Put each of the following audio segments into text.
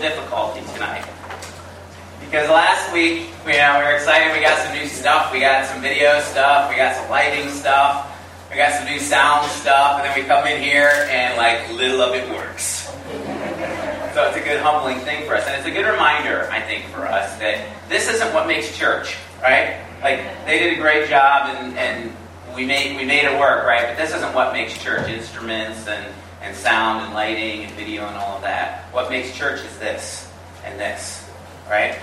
technical difficulty tonight. Because last week, we were excited. We got some new stuff. We got some video stuff. We got some lighting stuff. We got some new sound stuff. And then we come in here and little of it works. So it's a good humbling thing for us. And it's a good reminder, I think, for us that this isn't what makes church, right? They did a great job and we made it work, right? But this isn't what makes church. Instruments and sound and lighting and video and all of that. What makes church is this and this, right?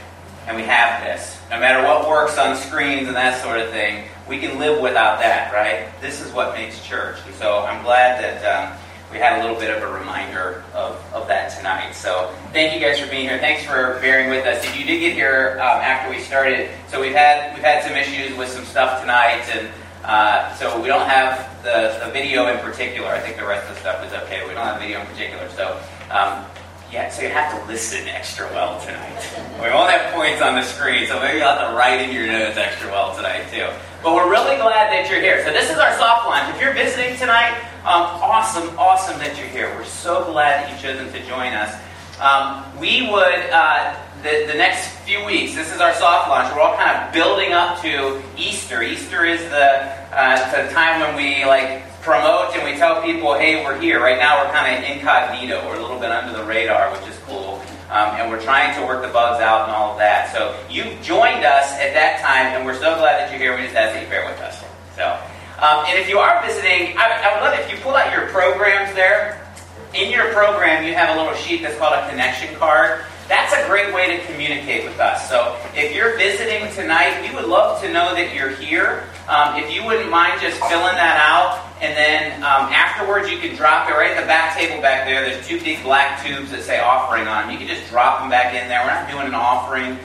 And we have this. No matter what works on screens and that sort of thing, we can live without that, right? This is what makes church. And so I'm glad that we had a little bit of a reminder of that tonight. So thank you guys for being here. Thanks for bearing with us. If you did get here after we started, so we've had some issues with some stuff tonight, and so we don't have the video in particular. I think the rest of the stuff is okay. We don't have video in particular. So so you have to listen extra well tonight. We won't have points on the screen, so maybe you'll have to write in your notes extra well tonight too. But we're really glad that you're here. So this is our soft launch. If you're visiting tonight, awesome that you're here. We're so glad that you've chosen to join us. The next few weeks, this is our soft launch. We're all kind of building up to Easter. Easter is the time when we promote and we tell people, hey, we're here. Right now we're kind of incognito. We're a little bit under the radar, which is cool. And we're trying to work the bugs out and all of that. So you've joined us at that time, and we're so glad that you're here. We just ask that you bear with us. So. And if you are visiting, I would love if you pull out your programs there. In your program, you have a little sheet that's called a connection card. That's a great way to communicate with us. So if you're visiting tonight, we would love to know that you're here. If you wouldn't mind just filling that out, and then afterwards you can drop it right at the back table back there. There's two big black tubes that say offering on them. You can just drop them back in there. We're not doing an offering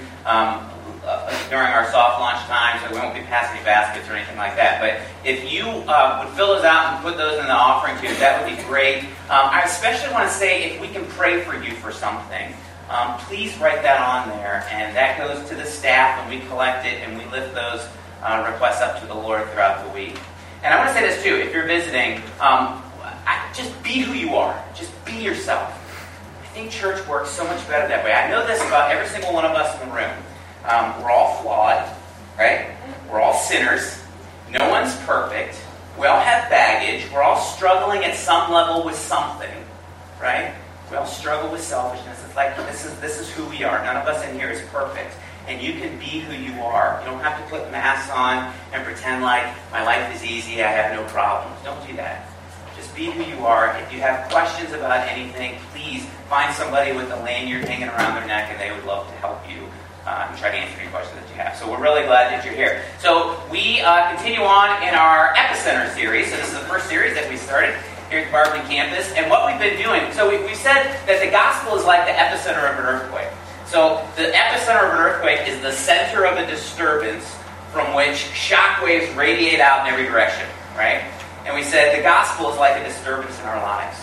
during our soft launch time, so we won't be passing you baskets or anything like that. But if you would fill those out and put those in the offering too, that would be great. I especially want to say if we can pray for you for something, please write that on there. And that goes to the staff, and we collect it, and we lift those requests up to the Lord throughout the week. And I want to say this too, if you're visiting, just be who you are. Just be yourself. I think church works so much better that way. I know this about every single one of us in the room. We're all flawed, right? We're all sinners. No one's perfect. We all have baggage. We're all struggling at some level with something, right? We all struggle with selfishness. It's this is who we are. None of us in here is perfect. And you can be who you are. You don't have to put masks on and pretend my life is easy, I have no problems. Don't do that. Just be who you are. If you have questions about anything, please find somebody with a lanyard hanging around their neck, and they would love to help you. And try to answer any questions that you have. So we're really glad that you're here. So we continue on in our Epicenter series. So this is the first series that we started here at the Barberton campus. And what we've been doing, so we said that the gospel is like the epicenter of an earthquake. So the epicenter of an earthquake is the center of a disturbance from which shock waves radiate out in every direction, right? And we said the gospel is like a disturbance in our lives.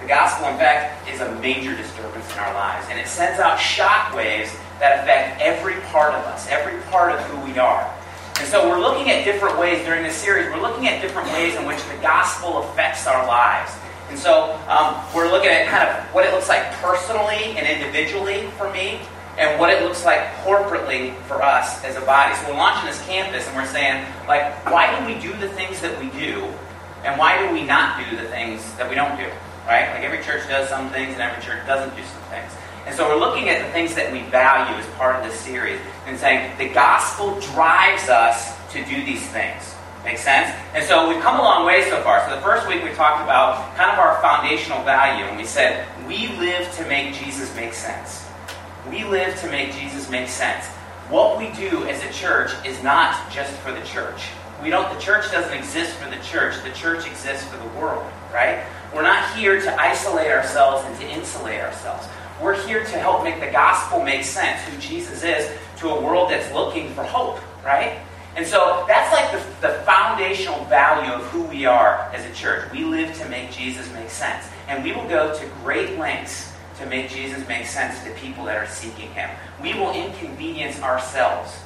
The gospel, in fact, is a major disturbance in our lives. And it sends out shock waves that affect every part of us, every part of who we are. And so we're looking at different ways during this series. We're looking at different ways in which the gospel affects our lives. And so we're looking at kind of what it looks like personally and individually for me, and what it looks like corporately for us as a body. So we're launching this campus, and we're saying, why do we do the things that we do, and why do we not do the things that we don't do, right? Every church does some things, and every church doesn't do some things. And so we're looking at the things that we value as part of this series and saying the gospel drives us to do these things. Make sense? And so we've come a long way so far. So the first week we talked about kind of our foundational value, and we said we live to make Jesus make sense. We live to make Jesus make sense. What we do as a church is not just for the church. The church doesn't exist for the church. The church exists for the world, right? We're not here to isolate ourselves and to insulate ourselves. We're here to help make the gospel make sense, who Jesus is, to a world that's looking for hope, right? And so that's the foundational value of who we are as a church. We live to make Jesus make sense. And we will go to great lengths to make Jesus make sense to people that are seeking him. We will inconvenience ourselves,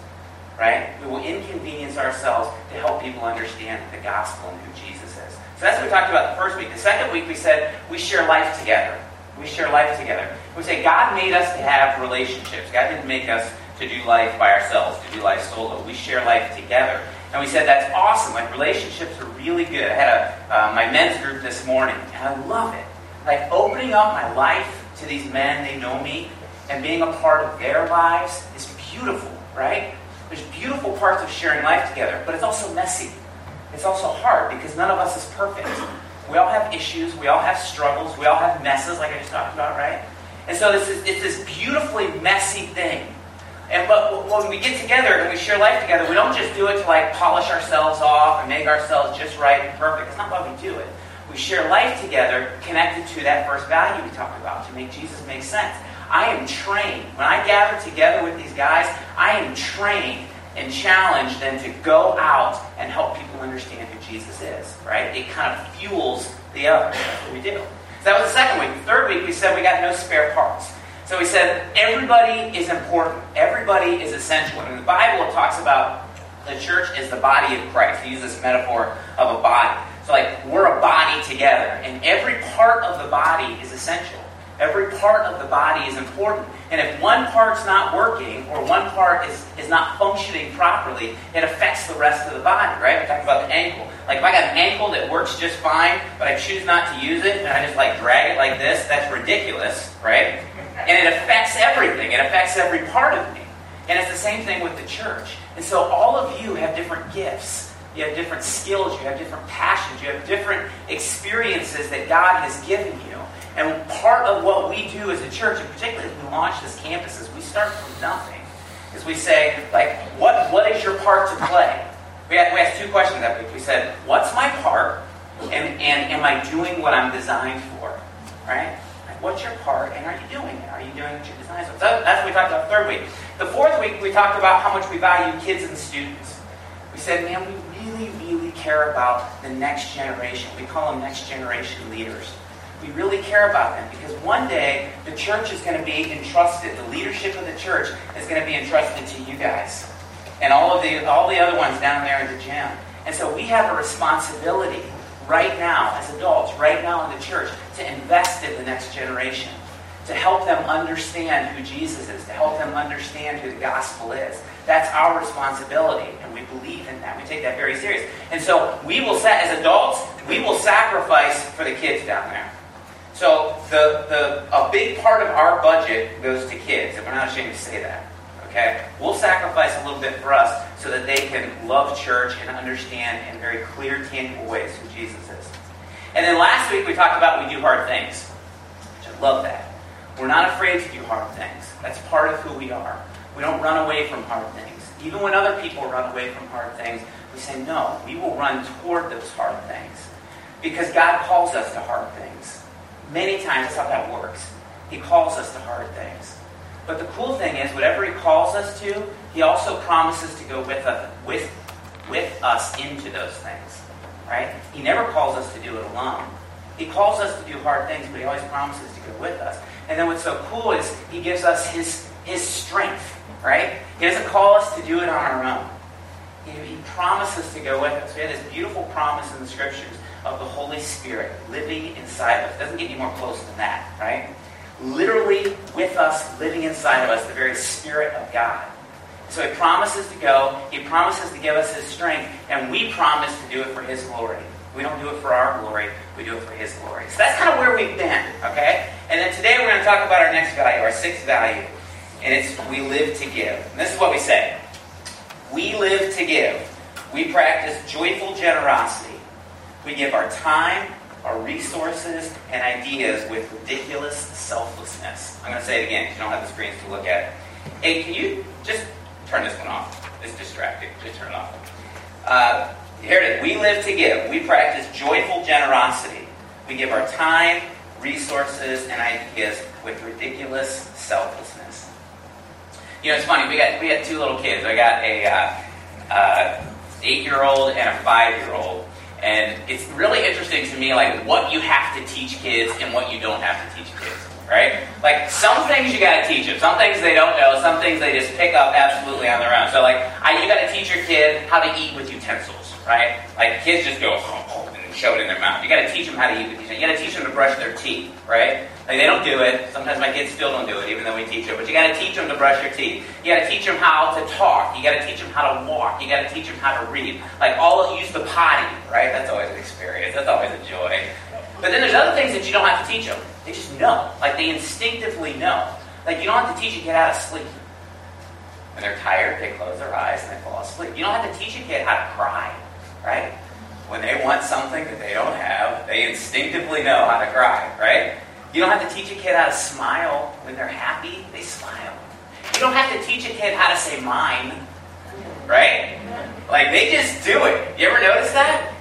right? We will inconvenience ourselves to help people understand the gospel and who Jesus is. So that's what we talked about the first week. The second week we said we share life together. We share life together. We say God made us to have relationships. God didn't make us to do life by ourselves, to do life solo. We share life together. And we said, that's awesome. Like, relationships are really good. I had my men's group this morning, and I love it. Like, opening up my life to these men, they know me, and being a part of their lives is beautiful, right? There's beautiful parts of sharing life together, but it's also messy. It's also hard, because none of us is perfect. We all have issues, we all have struggles, we all have messes, like I just talked about, right? And so it's this beautifully messy thing. And but when we get together and we share life together, we don't just do it to like polish ourselves off and make ourselves just right and perfect. It's not why we do it. We share life together connected to that first value we talked about, to make Jesus make sense. I am trained. When I gather together with these guys, I am trained and challenged then to go out and help people understand who Jesus is, right? It kind of fuels the other. That's what we do. So that was the second week. The third week, we said we got no spare parts. So we said everybody is important. Everybody is essential. And in the Bible, it talks about the church is the body of Christ. They use this metaphor of a body. So like, we're a body together. And every part of the body is essential. Every part of the body is important. And if one part's not working, or one part is not functioning properly, it affects the rest of the body, right? We talked about the ankle. Like, if I got an ankle that works just fine, but I choose not to use it, and I just like drag it like this, that's ridiculous, right? And it affects everything. It affects every part of me. And it's the same thing with the church. And so all of you have different gifts. You have different skills. You have different passions. You have different experiences that God has given you. And part of what we do as a church, and particularly as we launch this campus, is we start from nothing. Is we say, like, what is your part to play? We asked two questions that week. We said, what's my part? And am I doing what I'm designed for? Right? What's your part, and are you doing it? Are you doing what you're designed for? So that's what we talked about the third week. The fourth week, we talked about how much we value kids and students. We said, man, we really, really care about the next generation. We call them next generation leaders. We really care about them, because one day, the church is going to be entrusted, the leadership of the church is going to be entrusted to you guys, and all the other ones down there in the gym. And so we have a responsibility right now, as adults, right now in the church, to invest in the next generation, to help them understand who Jesus is, to help them understand who the gospel is. That's our responsibility, and we believe in that. We take that very serious. And so we will, as adults, we will sacrifice for the kids down there. So a big part of our budget goes to kids, and we're not ashamed to say that. Okay? We'll sacrifice a little bit for us so that they can love church and understand in very clear, tangible ways who Jesus is. And then last week we talked about we do hard things, which I love that. We're not afraid to do hard things. That's part of who we are. We don't run away from hard things. Even when other people run away from hard things, we say, no, we will run toward those hard things. Because God calls us to hard things. Many times that's how that works. He calls us to hard things. But the cool thing is, whatever He calls us to, He also promises to go with us into those things, right? He never calls us to do it alone. He calls us to do hard things, but He always promises to go with us. And then what's so cool is He gives us His strength, right? He doesn't call us to do it on our own. He promises to go with us. We have this beautiful promise in the Scriptures of the Holy Spirit living inside of us. It doesn't get any more close than that, right? Literally with us, living inside of us, the very Spirit of God. So He promises to go, He promises to give us His strength, and we promise to do it for His glory. We don't do it for our glory, we do it for His glory. So that's kind of where we've been, okay? And then today we're going to talk about our next value, our sixth value, and it's we live to give. And this is what we say. We live to give. We practice joyful generosity. We give our time, our resources, and ideas with ridiculous selflessness. I'm going to say it again because you don't have the screens to look at. Hey, can you just turn this one off? It's distracting. Just turn it off. Here it is. We live to give. We practice joyful generosity. We give our time, resources, and ideas with ridiculous selflessness. You know, it's funny. We got two little kids. I got a 8-year-old and a 5-year-old. And it's really interesting to me, like, what you have to teach kids and what you don't have to teach kids, right? Like, some things you got to teach them. Some things they don't know. Some things they just pick up absolutely on their own. So, like, you got to teach your kid how to eat with utensils, right? Like, kids just go, and and shove it in their mouth. You got to teach them how to eat with these. You got to teach them to brush their teeth, right? Like, they don't do it. Sometimes my kids still don't do it, even though we teach them. But you got to teach them to brush their teeth. You got to teach them how to talk. You got to teach them how to walk. You got to teach them how to read. Like, use the potty, right? That's always an experience. That's always a joy. But then there's other things that you don't have to teach them. They just know. Like, they instinctively know. Like, you don't have to teach a kid how to sleep. When they're tired, they close their eyes and they fall asleep. You don't have to teach a kid how to cry, right? When they want something that they don't have, they instinctively know how to cry, right? You don't have to teach a kid how to smile. When they're happy, they smile. You don't have to teach a kid how to say mine, right? Like, they just do it. You ever notice that?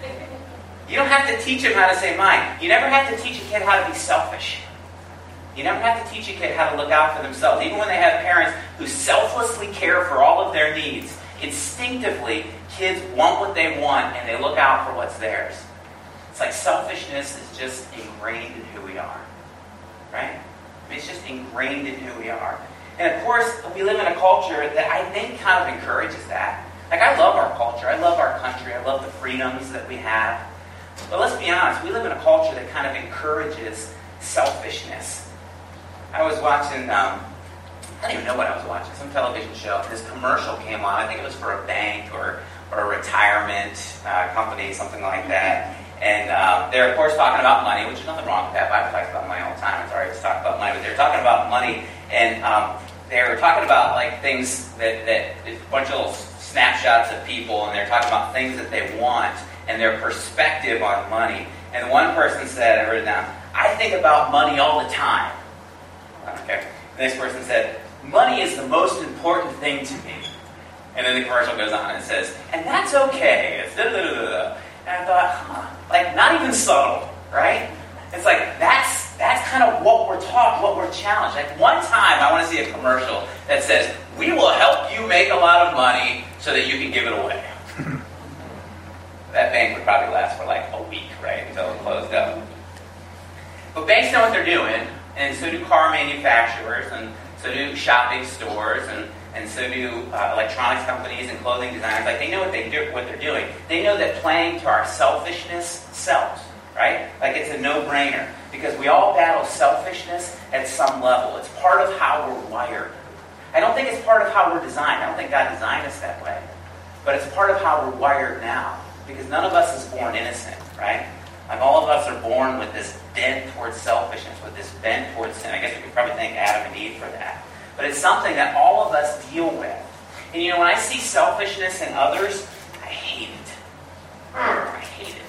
You don't have to teach them how to say mine. You never have to teach a kid how to be selfish. You never have to teach a kid how to look out for themselves. Even when they have parents who selflessly care for all of their needs, instinctively, kids want what they want and they look out for what's theirs. It's like selfishness is just ingrained in who we are, right? I mean, it's just ingrained in who we are. And of course, we live in a culture that I think kind of encourages that. Like, I love our culture. I love our country. I love the freedoms that we have. But let's be honest, we live in a culture that kind of encourages selfishness. I was watching, I don't even know what I was watching, some television show. This commercial came on. I think it was for a bank or a retirement company, something like that. And they're, of course, talking about money, which is nothing wrong with that. I've talked about money all the time. It's all right to talk about money. But they're talking about money, and they were talking about, like, things that it's a bunch of little snapshots of people, and they're talking about things that they want and their perspective on money. And one person said, I wrote it down, I think about money all the time. Okay. The next person said, money is the most important thing to me. And then the commercial goes on and says, and that's okay. It's da da da da. And I thought, like, not even subtle, right? It's like, that's kind of what we're taught, what we're challenged. Like, one time I want to see a commercial that says, we will help you make a lot of money so that you can give it away. That bank would probably last for like a week, right, until it closed up. But banks know what they're doing. And so do car manufacturers, and so do shopping stores, and so do electronics companies and clothing designers. Like, they know what they're doing. They know that playing to our selfishness sells, right? Like, it's a no-brainer, because we all battle selfishness at some level. It's part of how we're wired. I don't think it's part of how we're designed. I don't think God designed us that way. But it's part of how we're wired now, because none of us is born innocent, right? Like, all of us are born with this bent towards selfishness, with this bent towards sin. I guess we could probably thank Adam and Eve for that. But it's something that all of us deal with. And you know, when I see selfishness in others, I hate it. I hate it.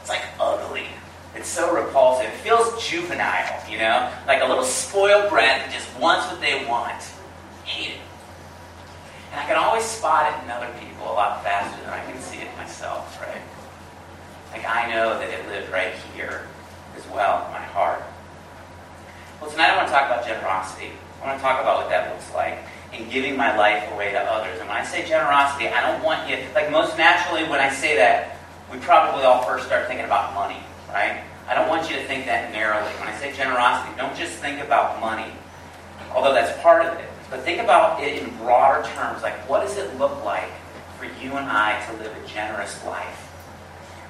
It's like ugly. It's so repulsive. It feels juvenile, you know? Like a little spoiled brat that just wants what they want. I hate it. And I can always spot it in other people a lot faster than I can see it myself, right? Like, I know that it lived right here as well in my heart. Well, tonight I want to talk about generosity. I want to talk about what that looks like in giving my life away to others. And when I say generosity, I don't want you... Like, most naturally when I say that, we probably all first start thinking about money, right? I don't want you to think that narrowly. When I say generosity, don't just think about money, although that's part of it. But think about it in broader terms. Like, what does it look like for you and I to live a generous life?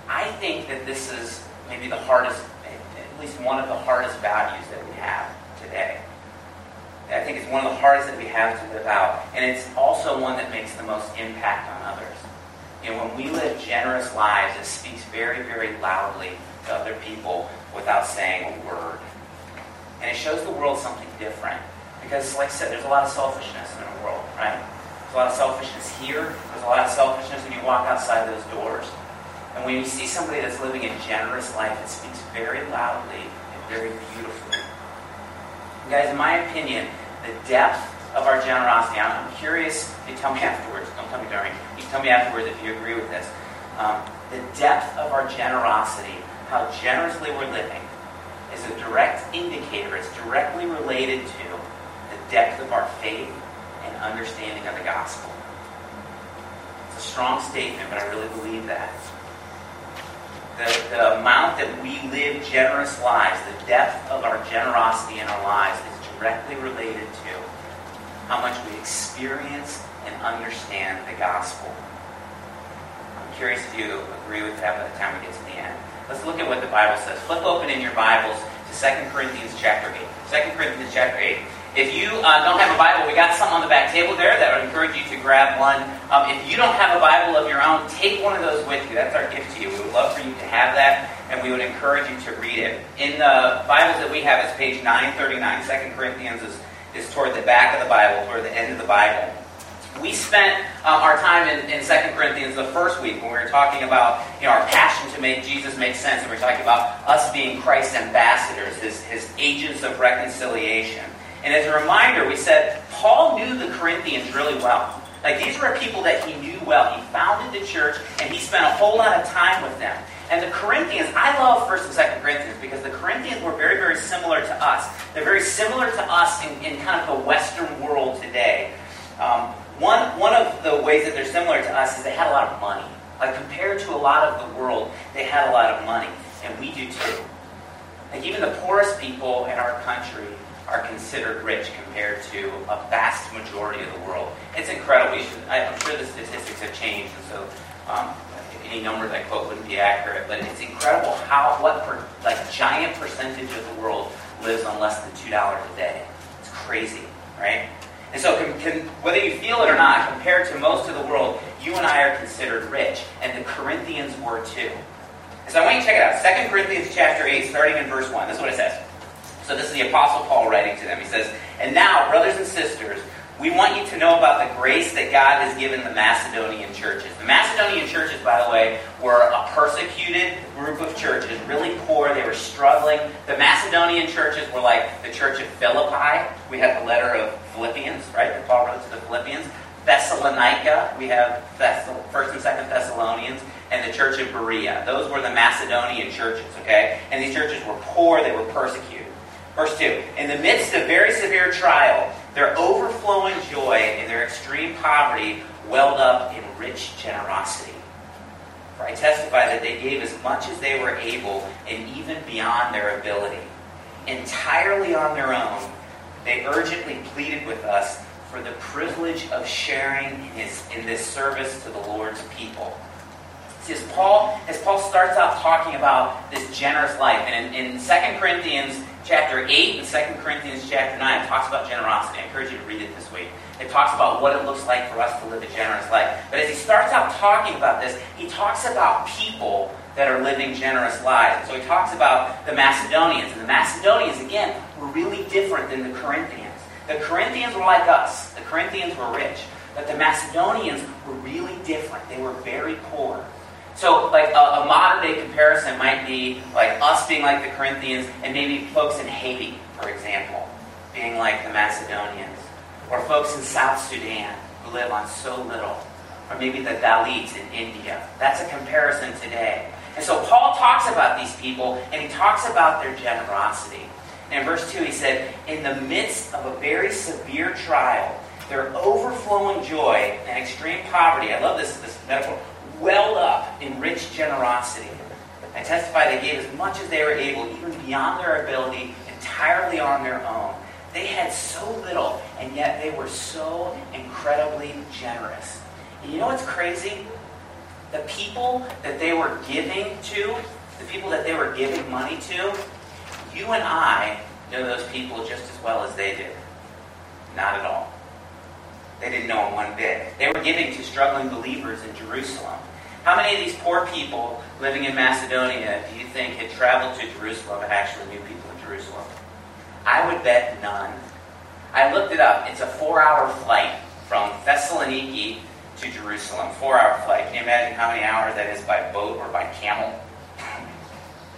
I think that this is maybe the hardest, at least one of the hardest values that we have today. I think it's one of the hardest that we have to live out. And it's also one that makes the most impact on others. You know, when we live generous lives, it speaks very, very loudly to other people without saying a word. And it shows the world something different. Because, like I said, there's a lot of selfishness in the world, right? There's a lot of selfishness here. There's a lot of selfishness when you walk outside those doors. And when you see somebody that's living a generous life, it speaks very loudly and very beautifully. And guys, in my opinion, the depth of our generosity, I'm curious, you tell me afterwards, don't tell me during, you tell me afterwards if you agree with this. The depth of our generosity, how generously we're living, is a direct indicator, it's directly related to the depth of our faith and understanding of the gospel. It's a strong statement, but I really believe that. The amount that we live generous lives, the depth of our generosity in our lives is directly related to how much we experience and understand the gospel. I'm curious if you agree with that by the time we get to the end. Let's look at what the Bible says. Flip open in your Bibles to 2 Corinthians chapter 8. 2 Corinthians chapter 8. If you don't have a Bible, we got some on the back table there that would encourage you to grab one. If you don't have a Bible of your own, take one of those with you. That's our gift to you. We would love for you to have that, and we would encourage you to read it. In the Bibles that we have, it's page 939. 2 Corinthians is toward the back of the Bible, toward the end of the Bible. We spent our time in 2 Corinthians the first week when we were talking about our passion to make Jesus make sense, and we were talking about us being Christ's ambassadors, his agents of reconciliation. And as a reminder, we said Paul knew the Corinthians really well. Like, these were people that he knew well. He founded the church, and he spent a whole lot of time with them. And the Corinthians, I love 1 and 2 Corinthians because the Corinthians were very, very similar to us. They're very similar to us in kind of the Western world today. One of the ways that they're similar to us is they had a lot of money. Like, compared to a lot of the world, they had a lot of money. And we do too. Like, even the poorest people in our country are considered rich compared to a vast majority of the world. It's incredible. I'm sure the statistics have changed, and so any numbers I quote wouldn't be accurate. But it's incredible what giant percentage of the world lives on less than $2 a day. It's crazy, right? And so whether you feel it or not, compared to most of the world, you and I are considered rich, and the Corinthians were too. And so I want you to check it out. 2 Corinthians chapter 8, starting in verse 1. This is what it says. So this is the Apostle Paul writing to them. He says, "And now, brothers and sisters, we want you to know about the grace that God has given the Macedonian churches." The Macedonian churches, by the way, were a persecuted group of churches, really poor. They were struggling. The Macedonian churches were like the church of Philippi. We have the letter of Philippians, right, that Paul wrote to the Philippians. Thessalonica, we have 1st and 2nd Thessalonians, and the church of Berea. Those were the Macedonian churches, okay? And these churches were poor. They were persecuted. Verse 2, "In the midst of very severe trial, their overflowing joy and their extreme poverty welled up in rich generosity. For I testify that they gave as much as they were able and even beyond their ability. Entirely on their own, they urgently pleaded with us for the privilege of sharing in this service to the Lord's people." As Paul starts out talking about this generous life, and in 2 Corinthians chapter 8 and 2 Corinthians chapter 9, it talks about generosity. I encourage you to read it this week. It talks about what it looks like for us to live a generous life. But as he starts out talking about this, he talks about people that are living generous lives. So he talks about the Macedonians. And the Macedonians, again, were really different than the Corinthians. The Corinthians were like us. The Corinthians were rich. But the Macedonians were really different. They were very poor. So, like, a modern-day comparison might be, like, us being like the Corinthians and maybe folks in Haiti, for example, being like the Macedonians. Or folks in South Sudan who live on so little. Or maybe the Dalits in India. That's a comparison today. And so Paul talks about these people, and he talks about their generosity. And in verse 2 he said, "In the midst of a very severe trial, their overflowing joy and extreme poverty," I love this metaphor, "welled up in rich generosity. I testify they gave as much as they were able, even beyond their ability, entirely on their own. They had so little, and yet they were so incredibly generous." And you know what's crazy? The people that they were giving to, the people that they were giving money to, you and I know those people just as well as they did. Not at all. They didn't know him one bit. They were giving to struggling believers in Jerusalem. How many of these poor people living in Macedonia do you think had traveled to Jerusalem and actually knew people in Jerusalem? I would bet none. I looked it up. It's a 4-hour flight from Thessaloniki to Jerusalem. 4-hour flight. Can you imagine how many hours that is by boat or by camel?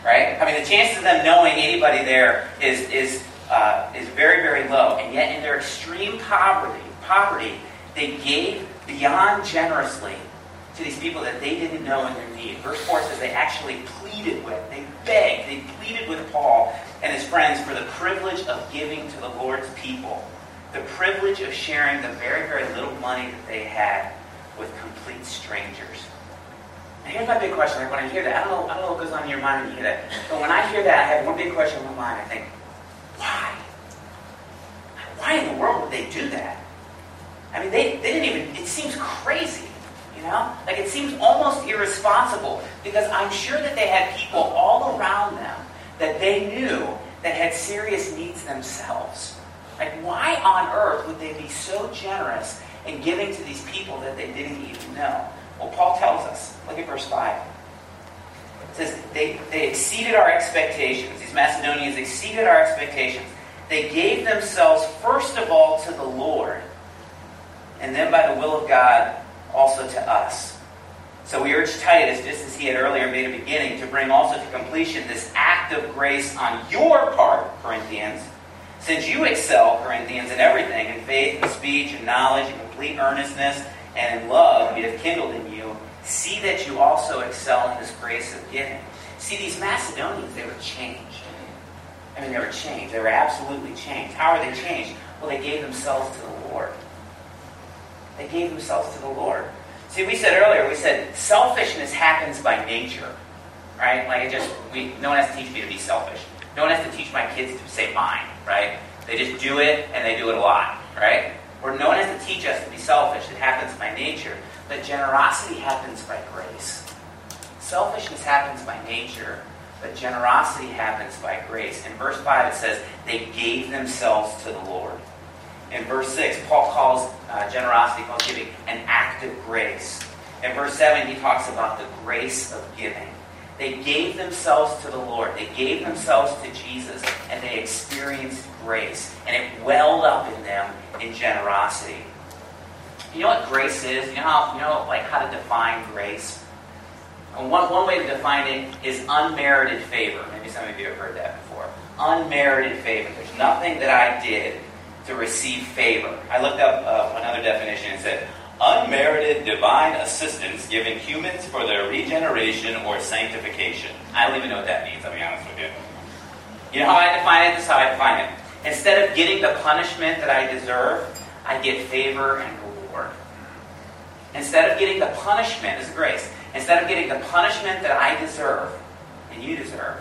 Right? I mean, the chances of them knowing anybody there is very, very low. And yet in their extreme poverty, they gave beyond generously to these people that they didn't know in their need. Verse 4 says they actually pleaded with, they begged, they pleaded with Paul and his friends for the privilege of giving to the Lord's people, the privilege of sharing the very, very little money that they had with complete strangers. Now here's my big question. Like, when I hear that, I don't know what goes on in your mind when you hear that, but when I hear that, I have one big question in my mind. I think, why? Why in the world would they do that? I mean, they didn't even, it seems crazy, you know? Like, it seems almost irresponsible. Because I'm sure that they had people all around them that they knew that had serious needs themselves. Like, why on earth would they be so generous in giving to these people that they didn't even know? Well, Paul tells us. Look at verse 5. It says, they exceeded our expectations. These Macedonians exceeded our expectations. They gave themselves first of all to the Lord, and then by the will of God also to us. So we urge Titus, just as he had earlier made a beginning, to bring also to completion this act of grace on your part, Corinthians, since you excel, Corinthians, in everything, in faith, in speech, in knowledge, in complete earnestness, and in love we have kindled in you. See that you also excel in this grace of giving. See, these Macedonians, they were changed. I mean, they were changed. They were absolutely changed. How are they changed? Well, they gave themselves to the Lord. They gave themselves to the Lord. See, we said earlier, selfishness happens by nature, right? Like, no one has to teach me to be selfish. No one has to teach my kids to say mine, right? They just do it, and they do it a lot, right? Or no one has to teach us to be selfish. It happens by nature. But generosity happens by grace. Selfishness happens by nature, but generosity happens by grace. In verse 5, it says, they gave themselves to the Lord. In verse 6, Paul calls generosity, calls giving, an act of grace. In verse 7, he talks about the grace of giving. They gave themselves to the Lord. They gave themselves to Jesus, and they experienced grace. And it welled up in them in generosity. You know what grace is? You know how to define grace? And one way to define it is unmerited favor. Maybe some of you have heard that before. Unmerited favor. There's nothing that I did to receive favor. I looked up another definition. It said, unmerited divine assistance given humans for their regeneration or sanctification. I don't even know what that means, I'll be honest with you. You know how I define it? This is how I define it. Instead of getting the punishment that I deserve, I get favor and reward. Instead of getting the punishment, this is grace, instead of getting the punishment that I deserve, and you deserve,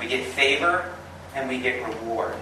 we get favor and we get reward.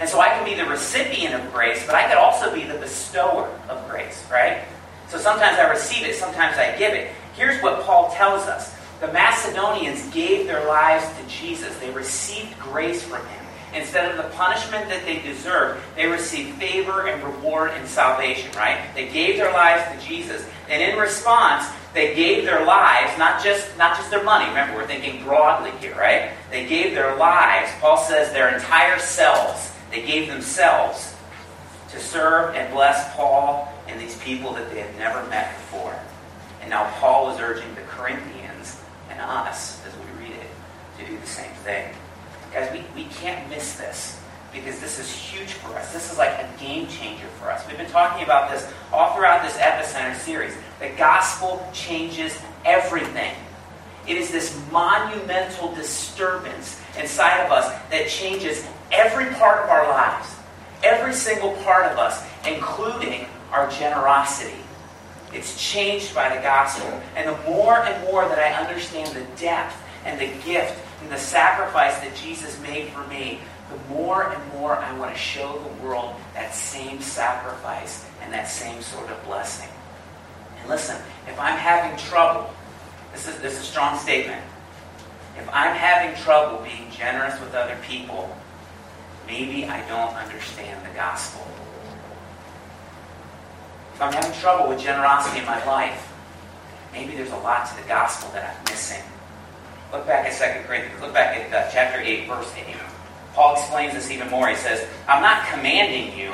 And so I can be the recipient of grace, but I could also be the bestower of grace, right? So sometimes I receive it, sometimes I give it. Here's what Paul tells us. The Macedonians gave their lives to Jesus. They received grace from him. Instead of the punishment that they deserved, they received favor and reward and salvation, right? They gave their lives to Jesus. And in response, they gave their lives, not just their money. Remember, we're thinking broadly here, right? They gave their lives, Paul says, their entire selves. They gave themselves to serve and bless Paul and these people that they had never met before. And now Paul is urging the Corinthians and us, as we read it, to do the same thing. Guys, we can't miss this, because this is huge for us. This is like a game changer for us. We've been talking about this all throughout this Epicenter series. The gospel changes everything. It is this monumental disturbance inside of us that changes every part of our lives, every single part of us, including our generosity. It's changed by the gospel. And the more and more that I understand the depth and the gift and the sacrifice that Jesus made for me, the more and more I want to show the world that same sacrifice and that same sort of blessing. And listen, if I'm having trouble, this is a strong statement. If I'm having trouble being generous with other people, maybe I don't understand the gospel. If I'm having trouble with generosity in my life, maybe there's a lot to the gospel that I'm missing. Look back at 2 Corinthians. Look back at chapter 8, verse 8. Paul explains this even more. He says, I'm not commanding you,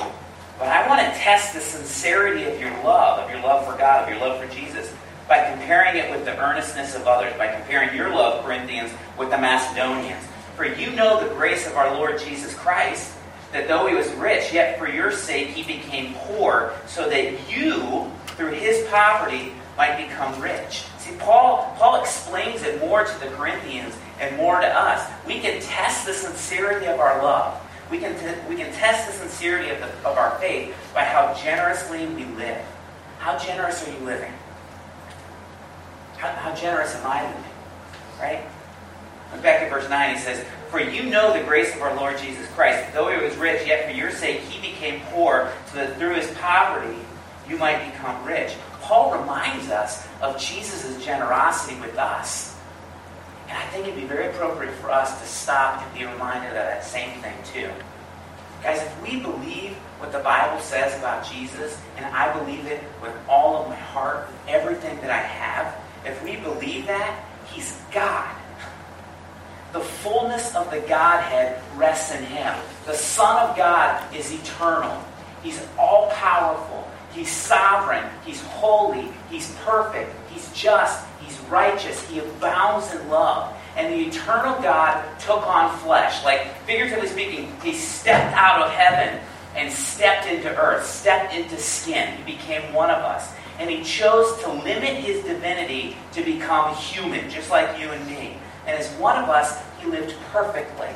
but I want to test the sincerity of your love for God, of your love for Jesus, by comparing it with the earnestness of others, by comparing your love, Corinthians, with the Macedonians. For you know the grace of our Lord Jesus Christ, that though he was rich, yet for your sake he became poor, so that you, through his poverty, might become rich. See, Paul explains it more to the Corinthians and more to us. We can test the sincerity of our love. We can test the sincerity of our faith by how generously we live. How generous are you living? How generous am I living? Right? Look back at verse 9. He says, for you know the grace of our Lord Jesus Christ. Though he was rich, yet for your sake he became poor, so that through his poverty you might become rich. Paul reminds us of Jesus' generosity with us. And I think it'd be very appropriate for us to stop and be reminded of that same thing too. Guys, if we believe what the Bible says about Jesus, and I believe it with all of my heart, with everything that I have, if we believe that, he's God. The fullness of the Godhead rests in him. The Son of God is eternal. He's all-powerful. He's sovereign. He's holy. He's perfect. He's just. He's righteous. He abounds in love. And the eternal God took on flesh. Like, figuratively speaking, he stepped out of heaven and stepped into earth, stepped into skin. He became one of us. And he chose to limit his divinity to become human, just like you and me. And as one of us, he lived perfectly.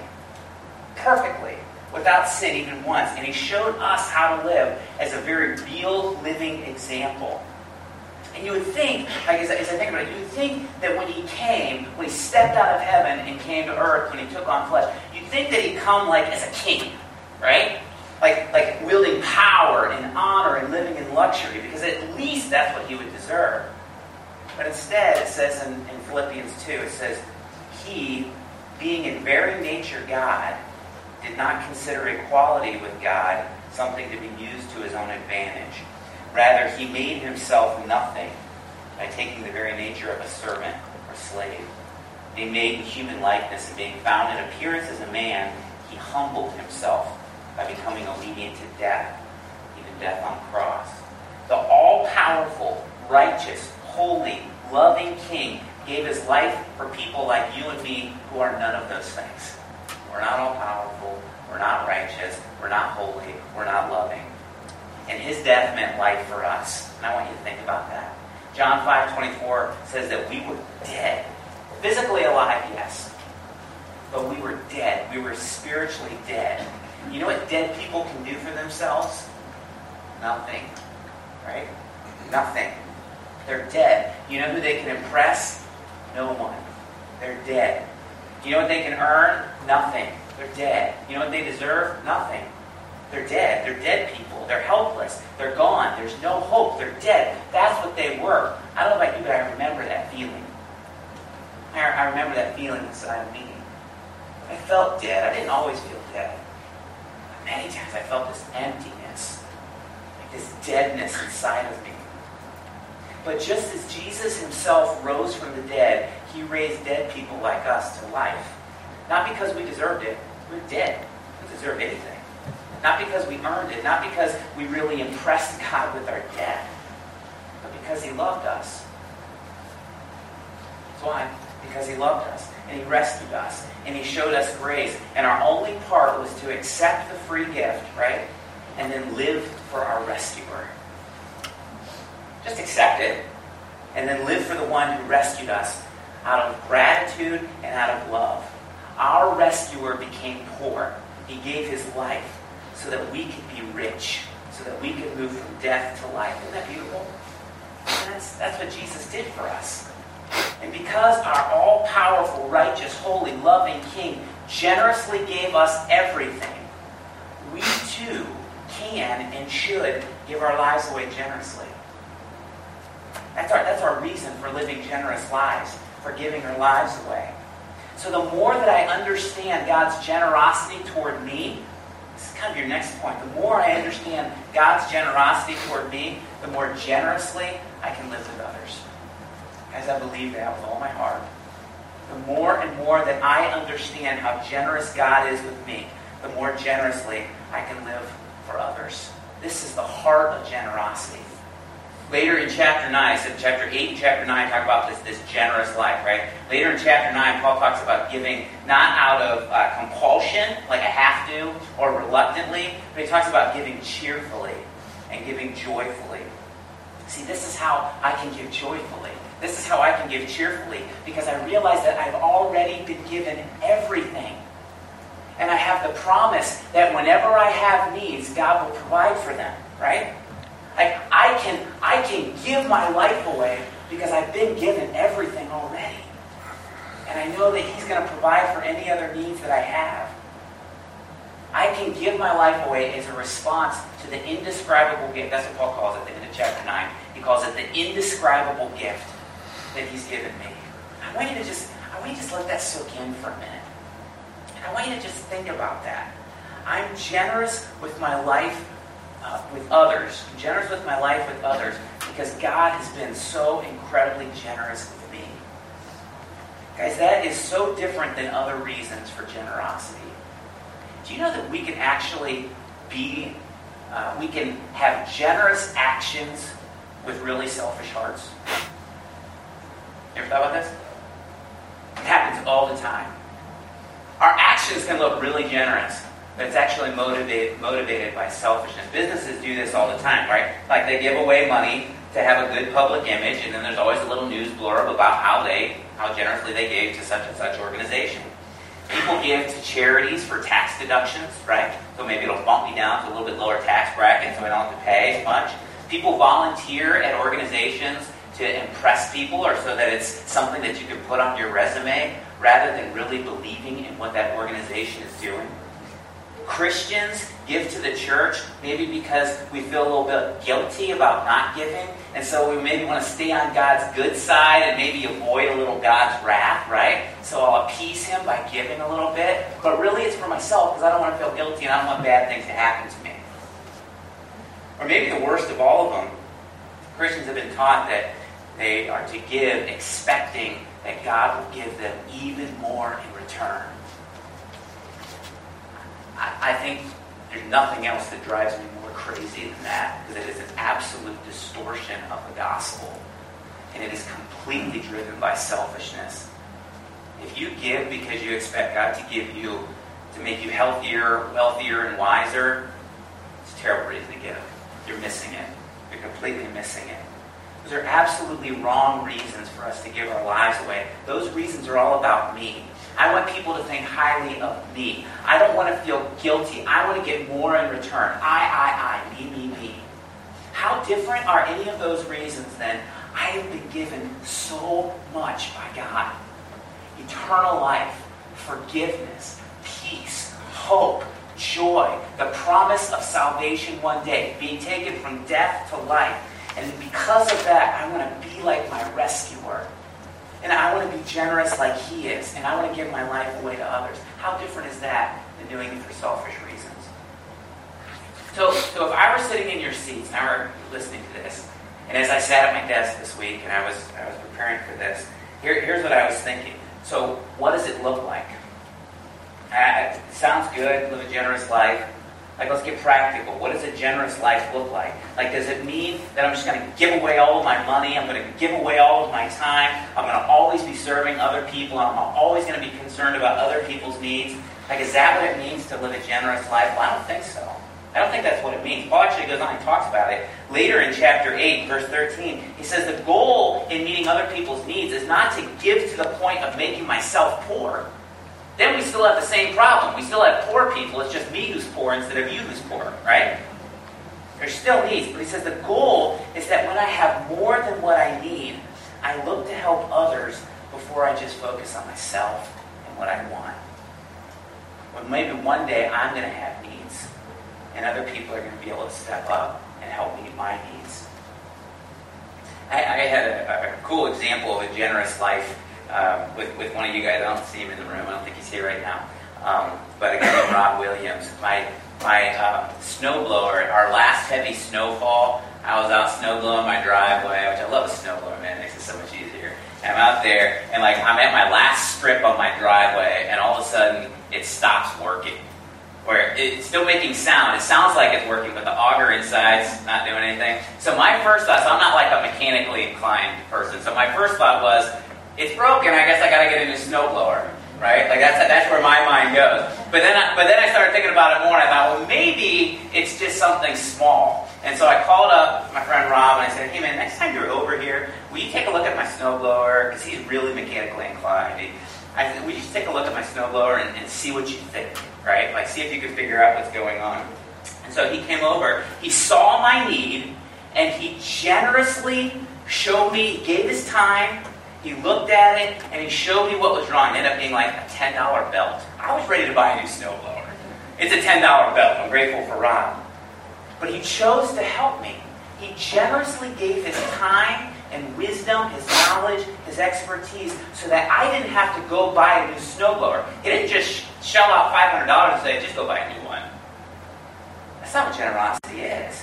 Perfectly. Without sin even once. And he showed us how to live as a very real living example. And you would think, like as I think about it, you would think that when he came, when he stepped out of heaven and came to earth, when he took on flesh, you'd think that he'd come like as a king, right? Like wielding power and honor and living in luxury, because at least that's what he would deserve. But instead, it says in Philippians 2, it says, he, being in very nature God, did not consider equality with God something to be used to his own advantage. Rather, he made himself nothing by taking the very nature of a servant or slave. Being made in human likeness and being found in appearance as a man, he humbled himself by becoming obedient to death, even death on the cross. The all-powerful, righteous, holy, loving King gave his life for people like you and me who are none of those things. We're not all-powerful, we're not righteous, we're not holy, we're not loving. And his death meant life for us. And I want you to think about that. John 5:24 says that we were dead. Physically alive, yes. But we were dead. We were spiritually dead. You know what dead people can do for themselves? Nothing. Right? Nothing. They're dead. You know who they can impress? No one. They're dead. You know what they can earn? Nothing. They're dead. You know what they deserve? Nothing. They're dead. They're dead people. They're helpless. They're gone. There's no hope. They're dead. That's what they were. I don't know about you, but I remember that feeling. I remember that feeling inside of me. I felt dead. I didn't always feel dead. But many times I felt this emptiness, like this deadness inside of me. But just as Jesus himself rose from the dead, he raised dead people like us to life. Not because we deserved it. We're dead. We don't deserve anything. Not because we earned it. Not because we really impressed God with our death. But because he loved us. That's why. Because he loved us. And he rescued us. And he showed us grace. And our only part was to accept the free gift, right? And then live for our rescuer. Just accept it. And then live for the one who rescued us out of gratitude and out of love. Our rescuer became poor. He gave his life so that we could be rich, so that we could move from death to life. Isn't that beautiful? And that's what Jesus did for us. And because our all-powerful, righteous, holy, loving King generously gave us everything, we too can and should give our lives away generously. That's our reason for living generous lives, for giving our lives away. So the more that I understand God's generosity toward me, this is kind of your next point, the more I understand God's generosity toward me, the more generously I can live with others. As I believe that with all my heart. The more and more that I understand how generous God is with me, the more generously I can live for others. This is the heart of generosity. Later in chapter 9, so chapter 8 and chapter 9 talk about this generous life, right? Later in chapter 9, Paul talks about giving not out of compulsion, like I have to, or reluctantly, but he talks about giving cheerfully and giving joyfully. See, this is how I can give joyfully. This is how I can give cheerfully, because I realize that I've already been given everything. And I have the promise that whenever I have needs, God will provide for them, right? I can give my life away because I've been given everything already. And I know that he's going to provide for any other needs that I have. I can give my life away as a response to the indescribable gift. That's what Paul calls it at the end of chapter 9. He calls it the indescribable gift that he's given me. I want you to just let that soak in for a minute. And I want you to just think about that. I'm generous with my life with others. I'm generous with my life with others because God has been so incredibly generous with me. Guys, that is so different than other reasons for generosity. Do you know that we can actually we can have generous actions with really selfish hearts? You ever thought about this? It happens all the time. Our actions can look really generous, but it's actually motivated by selfishness. Businesses do this all the time, right? Like they give away money to have a good public image, and then there's always a little news blurb about how generously they gave to such and such organization. People give to charities for tax deductions, right? So maybe it'll bump me down to a little bit lower tax bracket so I don't have to pay as much. People volunteer at organizations to impress people or so that it's something that you can put on your resume rather than really believing in what that organization is doing. Christians give to the church maybe because we feel a little bit guilty about not giving, and so we maybe want to stay on God's good side and maybe avoid a little God's wrath, right? So I'll appease him by giving a little bit, but really it's for myself because I don't want to feel guilty and I don't want bad things to happen to me. Or maybe the worst of all of them, Christians have been taught that they are to give expecting that God will give them even more in return. I think there's nothing else that drives me more crazy than that, because it is an absolute distortion of the gospel. And it is completely driven by selfishness. If you give because you expect God to give you, to make you healthier, wealthier, and wiser, it's a terrible reason to give. You're missing it. You're completely missing it. Those are absolutely wrong reasons for us to give our lives away. Those reasons are all about me. I want people to think highly of me. I don't want to feel guilty. I want to get more in return. I, me, me, me. How different are any of those reasons then? I have been given so much by God. Eternal life, forgiveness, peace, hope, joy, the promise of salvation one day, being taken from death to life. And because of that, I want to be like my rescuer. And I want to be generous like he is. And I want to give my life away to others. How different is that than doing it for selfish reasons? So if I were sitting in your seats and I were listening to this, and as I sat at my desk this week and I was preparing for this, here's what I was thinking. So what does it look like? It sounds good, live a generous life. Like, let's get practical. What does a generous life look like? Like, does it mean that I'm just going to give away all of my money? I'm going to give away all of my time? I'm going to always be serving other people? I'm always going to be concerned about other people's needs? Like, is that what it means to live a generous life? Well, I don't think so. I don't think that's what it means. Paul actually goes on and talks about it. Later in chapter 8, verse 13, he says the goal in meeting other people's needs is not to give to the point of making myself poor. Then we still have the same problem. We still have poor people. It's just me who's poor instead of you who's poor, right? There's still needs. But he says the goal is that when I have more than what I need, I look to help others before I just focus on myself and what I want. When maybe one day I'm going to have needs, and other people are going to be able to step up and help meet my needs. I had a cool example of a generous life with one of you guys. I don't see him in the room. I don't think he's here right now. But a guy named Rob Williams, my snowblower, our last heavy snowfall, I was out snowblowing my driveway, which I love a snowblower, man. It makes it so much easier. And I'm out there, and like I'm at my last strip on my driveway, and all of a sudden it stops working. Where it's still making sound. It sounds like it's working, but the auger inside's not doing anything. So my first thought, so I'm not like a mechanically inclined person, so my first thought was, it's broken, I guess I gotta get a new snowblower, right? Like that's where my mind goes. But then I started thinking about it more, and I thought, well, maybe it's just something small. And so I called up my friend Rob, and I said, hey man, next time you're over here, will you take a look at my snowblower? Because he's really mechanically inclined. I said, will you just take a look at my snowblower and see what you think, right? Like see if you can figure out what's going on. And so he came over, he saw my need, and he generously showed me, gave his time. He looked at it, and he showed me what was wrong. It ended up being like a $10 belt. I was ready to buy a new snowblower. It's a $10 belt. I'm grateful for Ron. But he chose to help me. He generously gave his time and wisdom, his knowledge, his expertise, so that I didn't have to go buy a new snowblower. He didn't just shell out $500 and say, just go buy a new one. That's not what generosity is.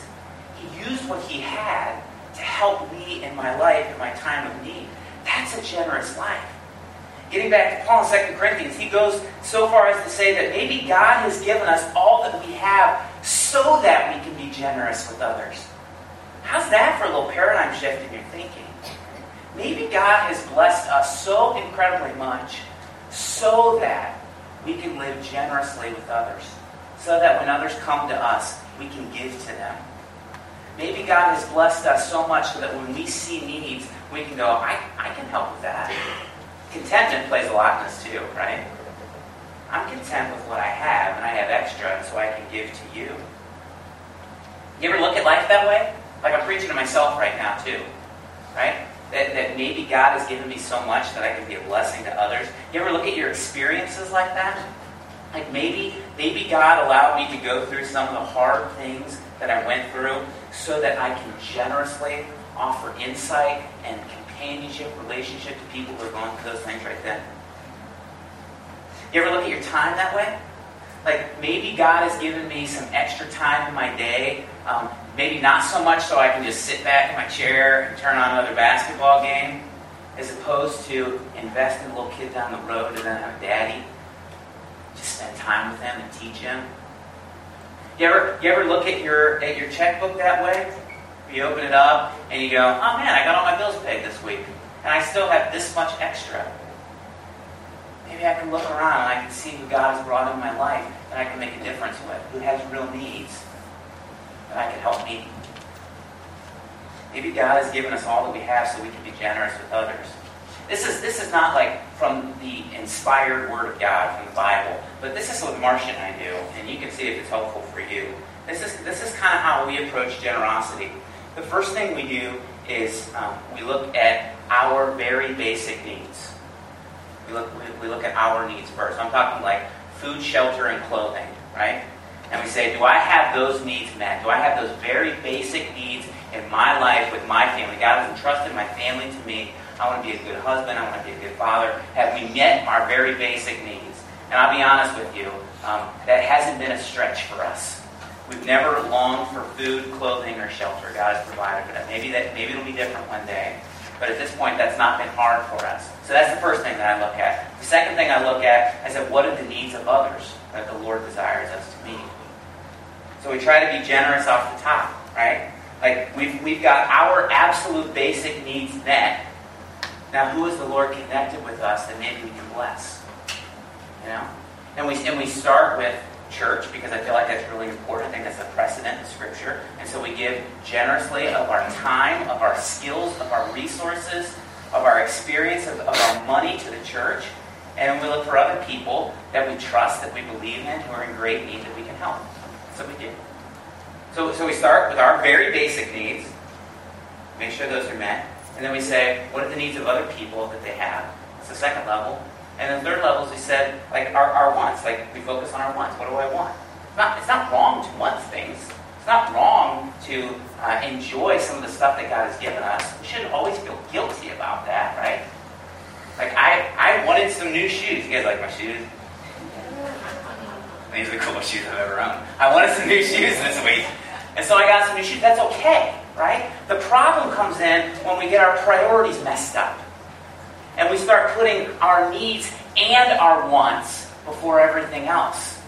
He used what he had to help me in my life, in my time of need. That's a generous life. Getting back to Paul in 2 Corinthians, he goes so far as to say that maybe God has given us all that we have so that we can be generous with others. How's that for a little paradigm shift in your thinking? Maybe God has blessed us so incredibly much so that we can live generously with others, so that when others come to us, we can give to them. Maybe God has blessed us so much so that when we see needs, we can go, I can help with that. Contentment plays a lot in this too, right? I'm content with what I have, and I have extra, and so I can give to you. You ever look at life that way? Like I'm preaching to myself right now too, right? That maybe God has given me so much that I can be a blessing to others. You ever look at your experiences like that? Like maybe God allowed me to go through some of the hard things that I went through so that I can generously offer insight and companionship, relationship to people who are going through those things right then. You ever look at your time that way? Like maybe God has given me some extra time in my day. Maybe not so much so I can just sit back in my chair and turn on another basketball game, as opposed to invest in a little kid down the road and then have a daddy. Just spend time with him and teach him. You ever look at your checkbook that way? You open it up and you go, oh man, I got all my bills paid this week and I still have this much extra. Maybe I can look around and I can see who God has brought in my life that I can make a difference with, who has real needs that I can help meet. Maybe God has given us all that we have so we can be generous with others. This is not like from the inspired Word of God from the Bible, but this is what Marcia and I do, and you can see if it's helpful for you. This is kind of how we approach generosity. The first thing we do is we look at our very basic needs. We look at our needs first. I'm talking like food, shelter, and clothing, right? And we say, do I have those needs met? Do I have those very basic needs in my life with my family? God has entrusted my family to me. I want to be a good husband. I want to be a good father. Have we met our very basic needs? And I'll be honest with you, that hasn't been a stretch for us. We've never longed for food, clothing, or shelter. God has provided for that. Maybe it'll be different one day. But at this point, that's not been hard for us. So that's the first thing that I look at. The second thing I look at is at what are the needs of others that the Lord desires us to meet. So we try to be generous off the top, right? Like we've got our absolute basic needs met. Now, who is the Lord connected with us that maybe we can bless? You know, and we start with church because I feel like that's really important. I think that's a precedent in Scripture, and so we give generously of our time, of our skills, of our resources, of our experience, of our money to the church, and we look for other people that we trust, that we believe in, who are in great need that we can help. That's what we do. So we start with our very basic needs, make sure those are met. And then we say, what are the needs of other people that they have? That's the second level. And then the third level is we said, like, our wants. Like, we focus on our wants. What do I want? It's not wrong to want things. It's not wrong to enjoy some of the stuff that God has given us. We shouldn't always feel guilty about that, right? Like, I wanted some new shoes. You guys like my shoes? These are the coolest shoes I've ever owned. I wanted some new shoes this week. And so I got some new shoes. That's okay. Right? The problem comes in when we get our priorities messed up. And we start putting our needs and our wants before everything else.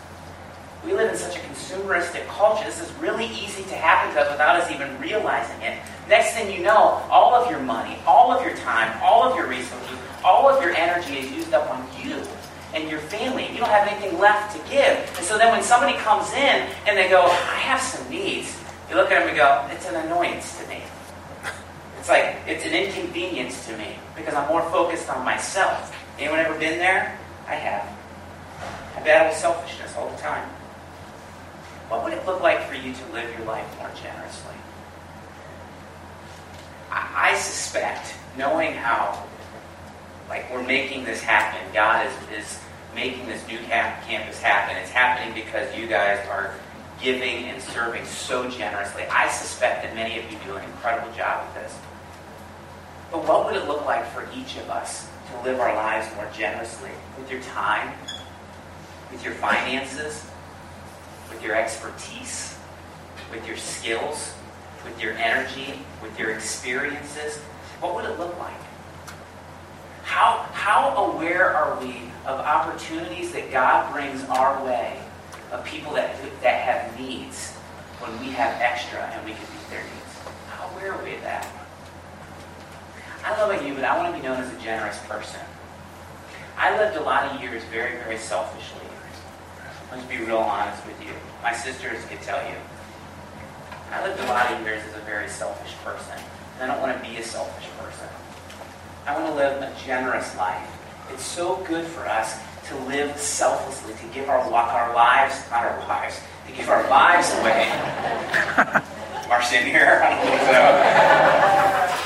We live in such a consumeristic culture. This is really easy to happen to us without us even realizing it. Next thing you know, all of your money, all of your time, all of your resources, all of your energy is used up on you and your family. You don't have anything left to give. And so then when somebody comes in and they go, I have some needs. You look at them and go, it's an annoyance to me. It's like, it's an inconvenience to me because I'm more focused on myself. Anyone ever been there? I have. I battle with selfishness all the time. What would it look like for you to live your life more generously? I suspect, knowing how, like, we're making this happen, God is making this new campus happen. It's happening because you guys are giving and serving so generously. I suspect that many of you do an incredible job at this. But what would it look like for each of us to live our lives more generously with your time, with your finances, with your expertise, with your skills, with your energy, with your experiences? What would it look like? How aware are we of opportunities that God brings our way, of people that have needs when we have extra and we can meet their needs? How aware are we of that? I don't know about you, but I want to be known as a generous person. I lived a lot of years very, very selfishly. Let's be real honest with you. My sisters could tell you. I lived a lot of years as a very selfish person. And I don't want to be a selfish person. I want to live a generous life. It's so good for us to live selflessly, to give our lives away. Marcia in here? I don't think so.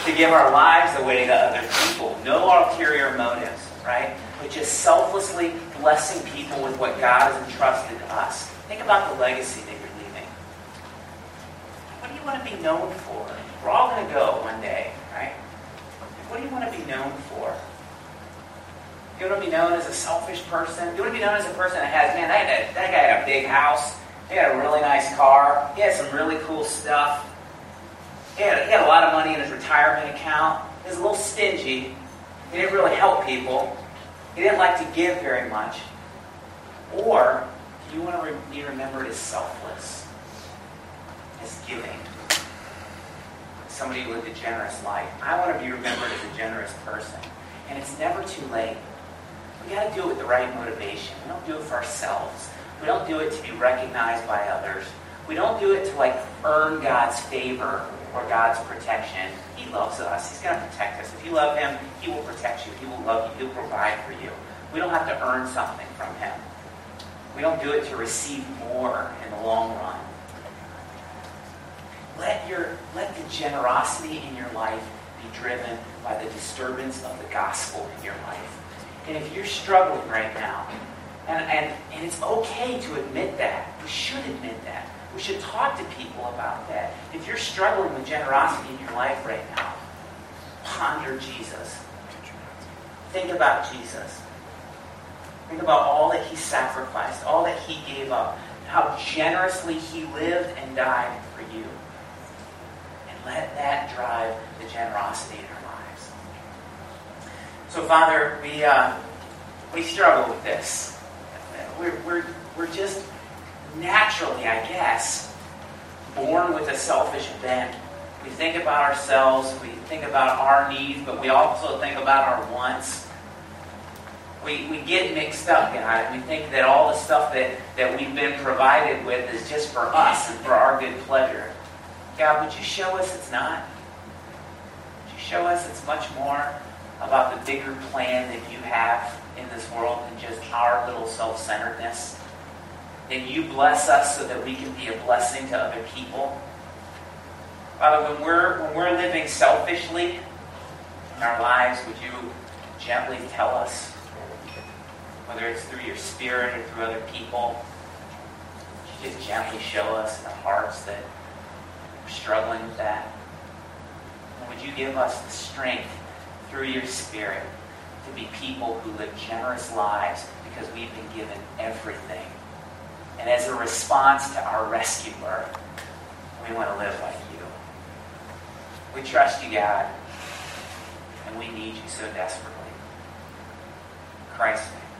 To give our lives away to other people. No ulterior motives, right? But just selflessly blessing people with what God has entrusted to us. Think about the legacy that you're leaving. What do you want to be known for? We're all going to go one day, right? What do you want to be known for? Do you want to be known as a selfish person? Do you want to be known as a person that has, man, that guy had a big house. He had a really nice car. He had some really cool stuff. He had a lot of money in his retirement account. He was a little stingy. He didn't really help people. He didn't like to give very much. Or do you want to be remembered as selfless, as giving? Somebody who lived a generous life. I want to be remembered as a generous person. And it's never too late. We got to do it with the right motivation. We don't do it for ourselves. We don't do it to be recognized by others. We don't do it to earn God's favor or God's protection. He loves us. He's going to protect us. If you love him, he will protect you. He will love you. He'll provide for you. We don't have to earn something from him. We don't do it to receive more in the long run. Let the generosity in your life be driven by the disturbance of the gospel in your life. And if you're struggling right now, and it's okay to admit that. We should admit that. We should talk to people about that. If you're struggling with generosity in your life right now, ponder Jesus. Think about Jesus. Think about all that he sacrificed, all that he gave up, how generously he lived and died for you. And let that drive the generosity in our lives. So, Father, we struggle with this. We're just naturally, I guess, born with a selfish bent. We think about ourselves, we think about our needs, but we also think about our wants. We get mixed up, God. We think that all the stuff that we've been provided with is just for us and for our good pleasure. God, would you show us it's not? Would you show us it's much more about the bigger plan that you have in this world than just our little self-centeredness? And you bless us so that we can be a blessing to other people. Father, when we're living selfishly in our lives, would you gently tell us, whether it's through your Spirit or through other people, would you just gently show us in our hearts that we're struggling with that? And would you give us the strength through your Spirit to be people who live generous lives because we've been given everything? And as a response to our rescuer, we want to live like you. We trust you, God, and we need you so desperately. In Christ's name.